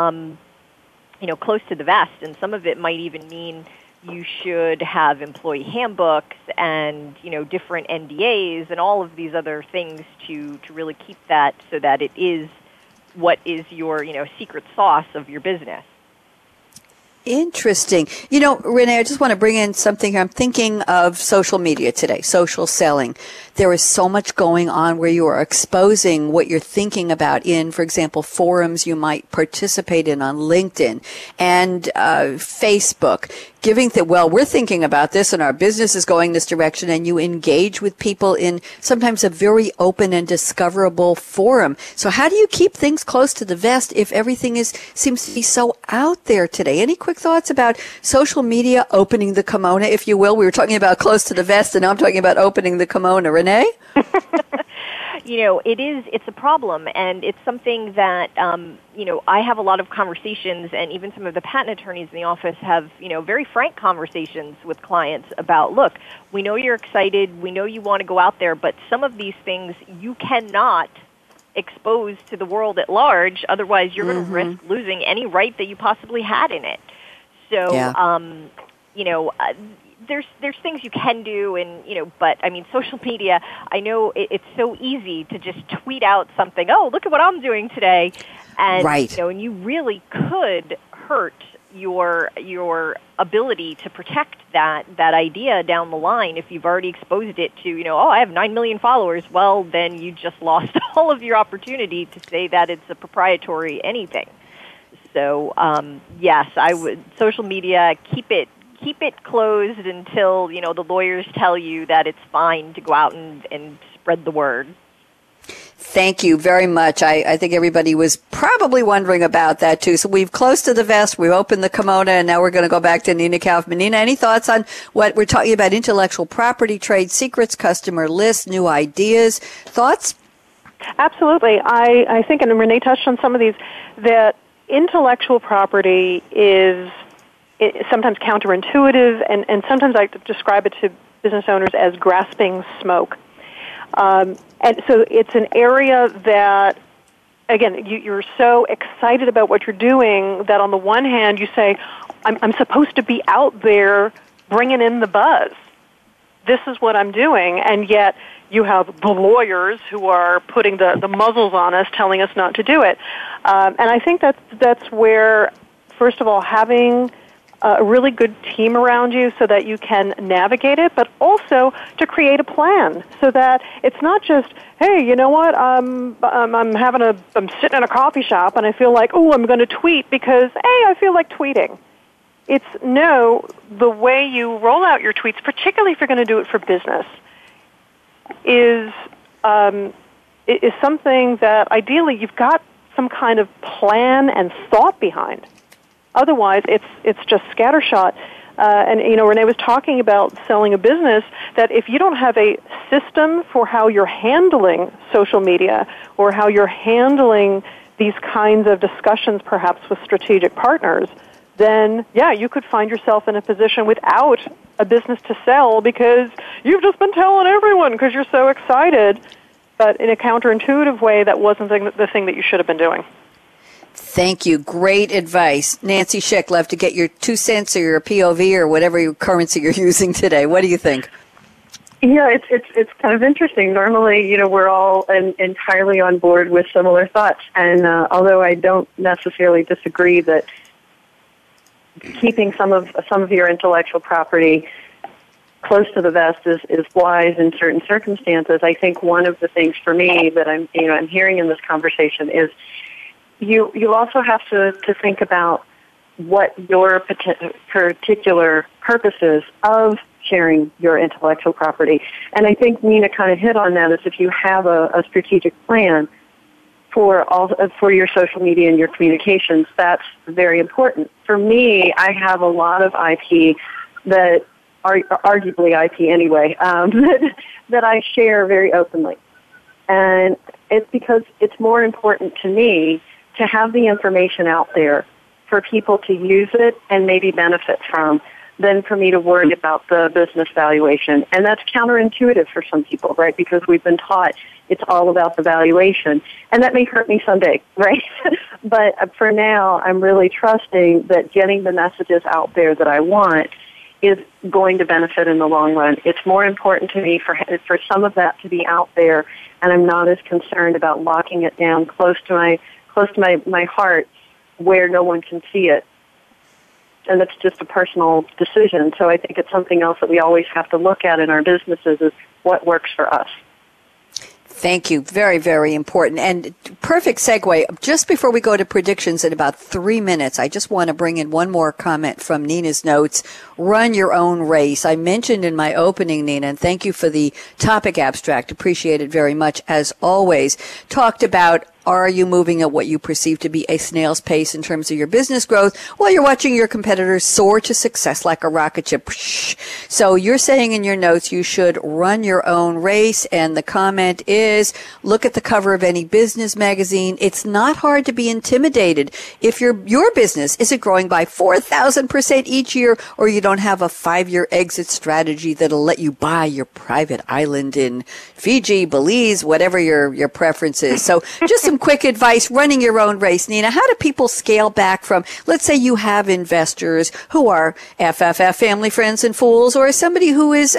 know, close to the vest. And some of it might even mean you should have employee handbooks and, you know, different NDAs and all of these other things to really keep that so that it is what is your, you know, secret sauce of your business. Interesting. You know, Renée, I just want to bring in something. I'm thinking of social media today, social selling. There is so much going on where you are exposing what you're thinking about in, for example, forums you might participate in on LinkedIn and Facebook. We're thinking about this and our business is going this direction, and you engage with people in sometimes a very open and discoverable forum. So how do you keep things close to the vest if everything seems to be so out there today? Any quick thoughts about social media opening the kimono, if you will? We were talking about close to the vest, and now I'm talking about opening the kimono. Renée? You know, it's a problem, and it's something that, you know, I have a lot of conversations, and even some of the patent attorneys in the office have, you know, very frank conversations with clients about, look, we know you're excited, we know you want to go out there, but some of these things you cannot exposed to the world at large. Otherwise, you're mm-hmm. going to risk losing any right that you possibly had in it. So, yeah. There's things you can do, and but I mean, social media. I know it's so easy to just tweet out something. Oh, look at what I'm doing today, and right. And you really could hurt your ability to protect that idea down the line if you've already exposed it to I have 9 million followers. Well, then you just lost all of your opportunity to say that it's a proprietary anything. So yes, I would social media keep it closed until the lawyers tell you that it's fine to go out and spread the word. Thank you very much. I think everybody was probably wondering about that, too. So we've closed to the vest, we've opened the kimono, and now we're going to go back to Nina Kaufman. Nina, any thoughts on what we're talking about? Intellectual property, trade secrets, customer lists, new ideas, thoughts? Absolutely. I think, and Renee touched on some of these, that intellectual property is sometimes counterintuitive, and sometimes I describe it to business owners as grasping smoke. And so it's an area that, again, you're so excited about what you're doing that on the one hand you say, I'm supposed to be out there bringing in the buzz. This is what I'm doing. And yet you have the lawyers who are putting the muzzles on us, telling us not to do it. And I think that's where, first of all, having a really good team around you so that you can navigate it, but also to create a plan so that it's not just, hey, you know what, I'm sitting in a coffee shop and I feel like, oh, I'm going to tweet because, hey, I feel like tweeting. It's no, the way you roll out your tweets, particularly if you're going to do it for business, is something that ideally you've got some kind of plan and thought behind. Otherwise, it's just scattershot. And, Renee was talking about selling a business, that if you don't have a system for how you're handling social media or how you're handling these kinds of discussions perhaps with strategic partners, then, yeah, you could find yourself in a position without a business to sell because you've just been telling everyone because you're so excited. But in a counterintuitive way, that wasn't the thing that you should have been doing. Thank you. Great advice. Nancy Schick, love to get your 2 cents or your POV or whatever currency you're using today. What do you think? Yeah, it's kind of interesting. Normally, we're all entirely on board with similar thoughts. And although I don't necessarily disagree that keeping some of your intellectual property close to the vest is wise in certain circumstances, I think one of the things for me that I'm hearing in this conversation is you also have to think about what your particular purpose is of sharing your intellectual property. And I think Nina kind of hit on that, is if you have a strategic plan for your social media and your communications, that's very important. For me, I have a lot of IP that are arguably IP anyway, that I share very openly. And it's because it's more important to me to have the information out there for people to use it and maybe benefit from than for me to worry about the business valuation. And that's counterintuitive for some people, right? Because we've been taught it's all about the valuation. And that may hurt me someday, right? But for now, I'm really trusting that getting the messages out there that I want is going to benefit in the long run. It's more important to me for some of that to be out there, and I'm not as concerned about locking it down close to my heart where no one can see it. And that's just a personal decision. So I think it's something else that we always have to look at in our businesses, is what works for us. Thank you. Very, very important. And perfect segue. Just before we go to predictions in about 3 minutes, I just want to bring in one more comment from Nina's notes. Run your own race. I mentioned in my opening, Nina, and thank you for the topic abstract. Appreciate it very much, as always. Talked about Are you moving at what you perceive to be a snail's pace in terms of your business growth while you're watching your competitors soar to success like a rocket ship? So you're saying in your notes you should run your own race, and the comment is, look at the cover of any business magazine. It's not hard to be intimidated if your business isn't growing by 4,000% each year, or you don't have a 5-year exit strategy that'll let you buy your private island in Fiji, Belize, whatever your preference is. So just some quick advice, running your own race. Nina, how do people scale back from, let's say you have investors who are FFF, family, friends, and fools, or somebody who is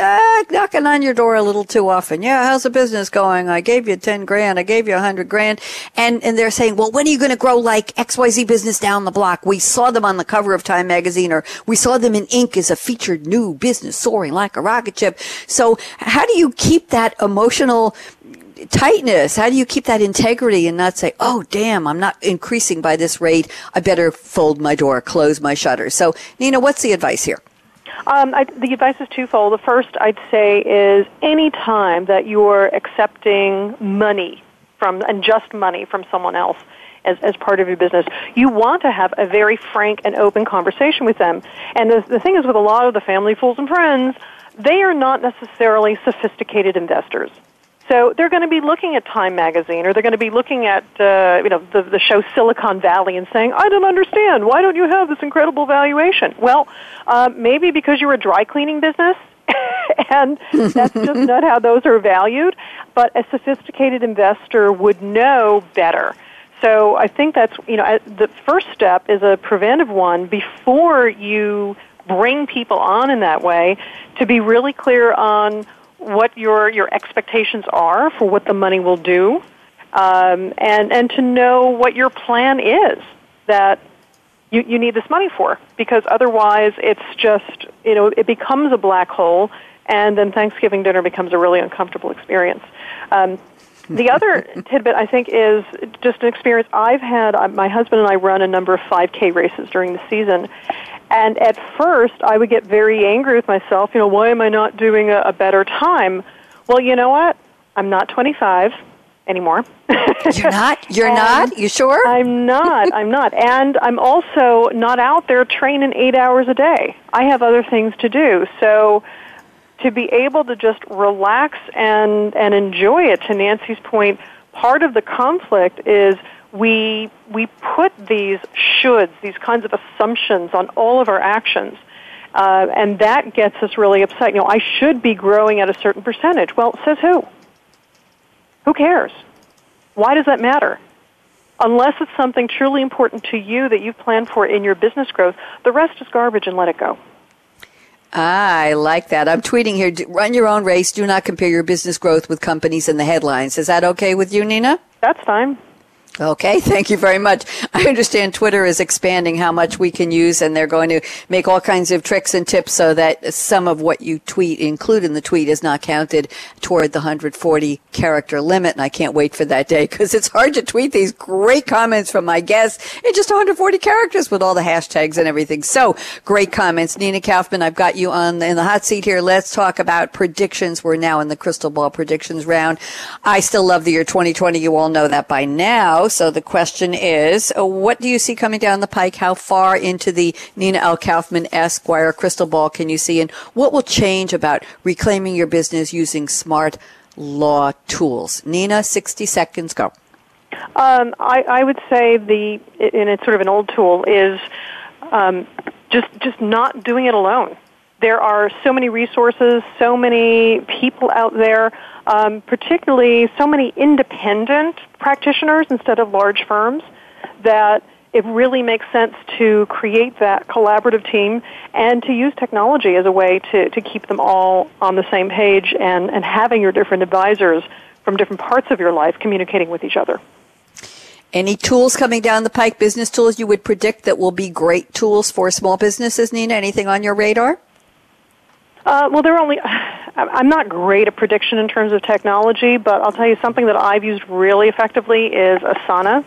knocking on your door a little too often. Yeah, how's the business going? I gave you 10 grand. I gave you 100 grand. And they're saying, well, when are you going to grow like XYZ business down the block? We saw them on the cover of Time magazine, or we saw them in Inc. as a featured new business soaring like a rocket ship. So how do you keep that emotional tightness? How do you keep that integrity and not say, oh, damn, I'm not increasing by this rate. I better fold my door, close my shutters. So, Nina, what's the advice here? The advice is twofold. The first, I'd say, is any time that you're accepting money from someone else as part of your business, you want to have a very frank and open conversation with them. And the thing is, with a lot of the family, fools, and friends, they are not necessarily sophisticated investors. So they're going to be looking at Time magazine, or they're going to be looking at the show Silicon Valley and saying, I don't understand. Why don't you have this incredible valuation? Well, maybe because you're a dry cleaning business, and that's just not how those are valued. But a sophisticated investor would know better. So I think that's, the first step is a preventive one before you bring people on in that way, to be really clear on what your expectations are for what the money will do, and to know what your plan is that you need this money for, because otherwise it's just, it becomes a black hole, and then Thanksgiving dinner becomes a really uncomfortable experience. The other tidbit, I think, is just an experience I've had. My husband and I run a number of 5K races during the season. And at first, I would get very angry with myself. Why am I not doing a better time? Well, you know what? I'm not 25 anymore. You're not? You're not? You sure? I'm not. And I'm also not out there training 8 hours a day. I have other things to do. So to be able to just relax and enjoy it, to Nancy's point, part of the conflict is we put these shoulds, these kinds of assumptions on all of our actions, and that gets us really upset. I should be growing at a certain percentage. Well, says who? Who cares? Why does that matter? Unless it's something truly important to you that you've planned for in your business growth, the rest is garbage, and let it go. I like that. I'm tweeting here, run your own race. Do not compare your business growth with companies in the headlines. Is that okay with you, Nina? That's fine. Okay, thank you very much. I understand Twitter is expanding how much we can use, and they're going to make all kinds of tricks and tips so that some of what you tweet, including the tweet, is not counted toward the 140-character limit, and I can't wait for that day, because it's hard to tweet these great comments from my guests in just 140 characters with all the hashtags and everything. So, great comments. Nina Kaufman, I've got you in the hot seat here. Let's talk about predictions. We're now in the crystal ball predictions round. I still love the year 2020. You all know that by now. So the question is, what do you see coming down the pike? How far into the Nina L. Kaufman Esquire crystal ball can you see? And what will change about reclaiming your business using smart law tools? Nina, 60 seconds, go. I would say it's sort of an old tool, is just not doing it alone. There are so many resources, so many people out there, particularly so many independent practitioners instead of large firms, that it really makes sense to create that collaborative team and to use technology as a way to keep them all on the same page, and having your different advisors from different parts of your life communicating with each other. Any tools coming down the pike, business tools you would predict that will be great tools for small businesses, Nina? Anything on your radar? I'm not great at prediction in terms of technology, but I'll tell you something that I've used really effectively is Asana.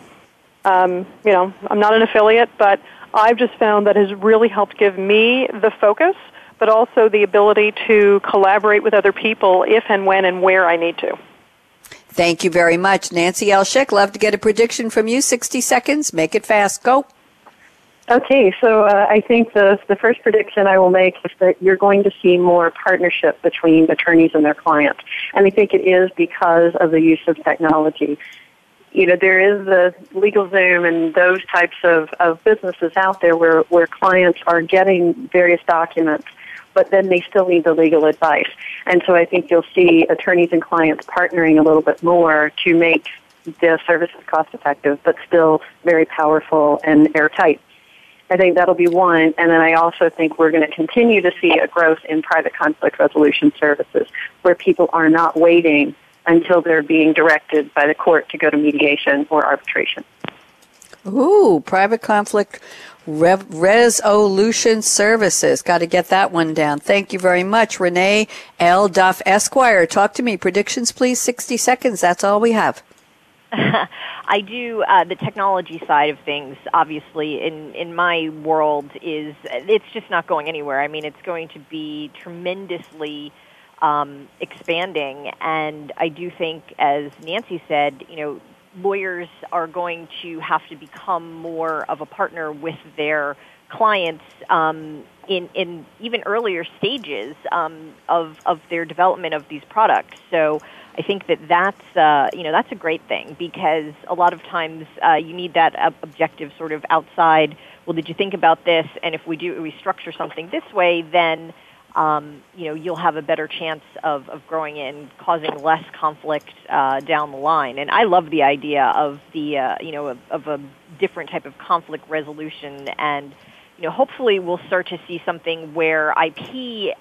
I'm not an affiliate, but I've just found that has really helped give me the focus, but also the ability to collaborate with other people if and when and where I need to. Thank you very much. Nancy L. Schick, love to get a prediction from you. 60 seconds. Make it fast. Go. Okay, so I think the first prediction I will make is that you're going to see more partnership between attorneys and their clients. And I think it is because of the use of technology. You know, there is the LegalZoom and those types of businesses out there where clients are getting various documents, but then they still need the legal advice. And so I think you'll see attorneys and clients partnering a little bit more to make their services cost effective, but still very powerful and airtight. I think that'll be one. And then I also think we're going to continue to see a growth in private conflict resolution services where people are not waiting until they're being directed by the court to go to mediation or arbitration. Ooh, private conflict resolution services. Got to get that one down. Thank you very much, Renée L. Duff, Esquire. Talk to me. Predictions, please. 60 seconds. That's all we have. I do the technology side of things, obviously, in my world, is it's just not going anywhere. I mean, it's going to be tremendously expanding, and I do think, as Nancy said, you know, lawyers are going to have to become more of a partner with their clients in even earlier stages of their development of these products. So I think that that's a great thing, because a lot of times you need that objective sort of outside. Well, did you think about this? And if we do, we structure something this way, then you'll have a better chance of growing it and causing less conflict down the line. And I love the idea of the of a different type of conflict resolution. And you know, hopefully we'll start to see something where IP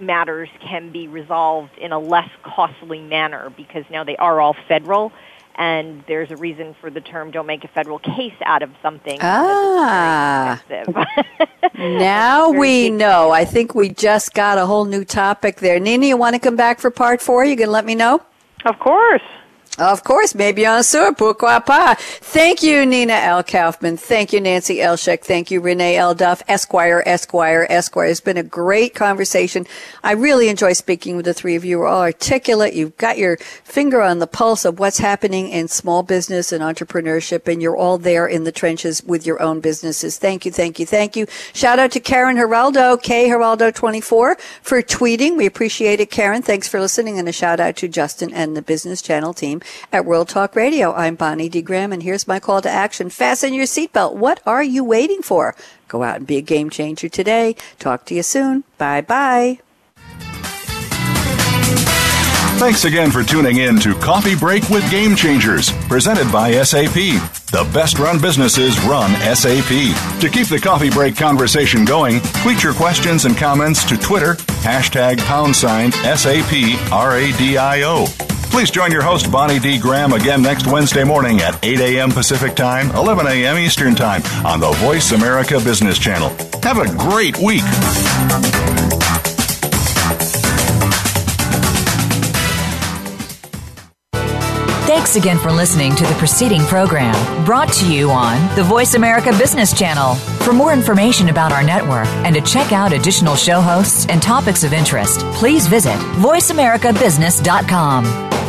matters can be resolved in a less costly manner, because now they are all federal, and there's a reason for the term "don't make a federal case out of something." Ah, now we know. I think we just got a whole new topic there. Nina, you want to come back for part 4? You can let me know. Of course. Of course, maybe on sewer, pourquoi pas. Thank you, Nina L. Kaufman. Thank you, Nancy L. Schick. Thank you, Renée L. Duff, Esquire. It's been a great conversation. I really enjoy speaking with the three of you. We're all articulate. You've got your finger on the pulse of what's happening in small business and entrepreneurship, and you're all there in the trenches with your own businesses. Thank you, thank you, thank you. Shout out to Karen Geraldo, KGeraldo24, for tweeting. We appreciate it, Karen. Thanks for listening, and a shout out to Justin and the Business Channel team at World Talk Radio. I'm Bonnie D. Graham, and here's my call to action. Fasten your seatbelt. What are you waiting for? Go out and be a game changer today. Talk to you soon. Bye-bye. Thanks again for tuning in to Coffee Break with Game Changers, presented by SAP. The best-run businesses run SAP. To keep the Coffee Break conversation going, tweet your questions and comments to Twitter, #SAPRadio. Please join your host, Bonnie D. Graham, again next Wednesday morning at 8 a.m. Pacific Time, 11 a.m. Eastern Time on the Voice America Business Channel. Have a great week. Thanks again for listening to the preceding program brought to you on the Voice America Business Channel. For more information about our network and to check out additional show hosts and topics of interest, please visit voiceamericabusiness.com.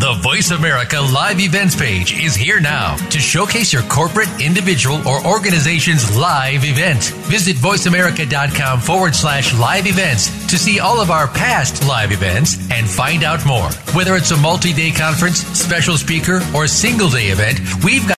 The Voice America Live Events page is here now to showcase your corporate, individual, or organization's live event. Visit voiceamerica.com/live events to see all of our past live events and find out more. Whether it's a multi-day conference, special speaker, or single-day event, we've got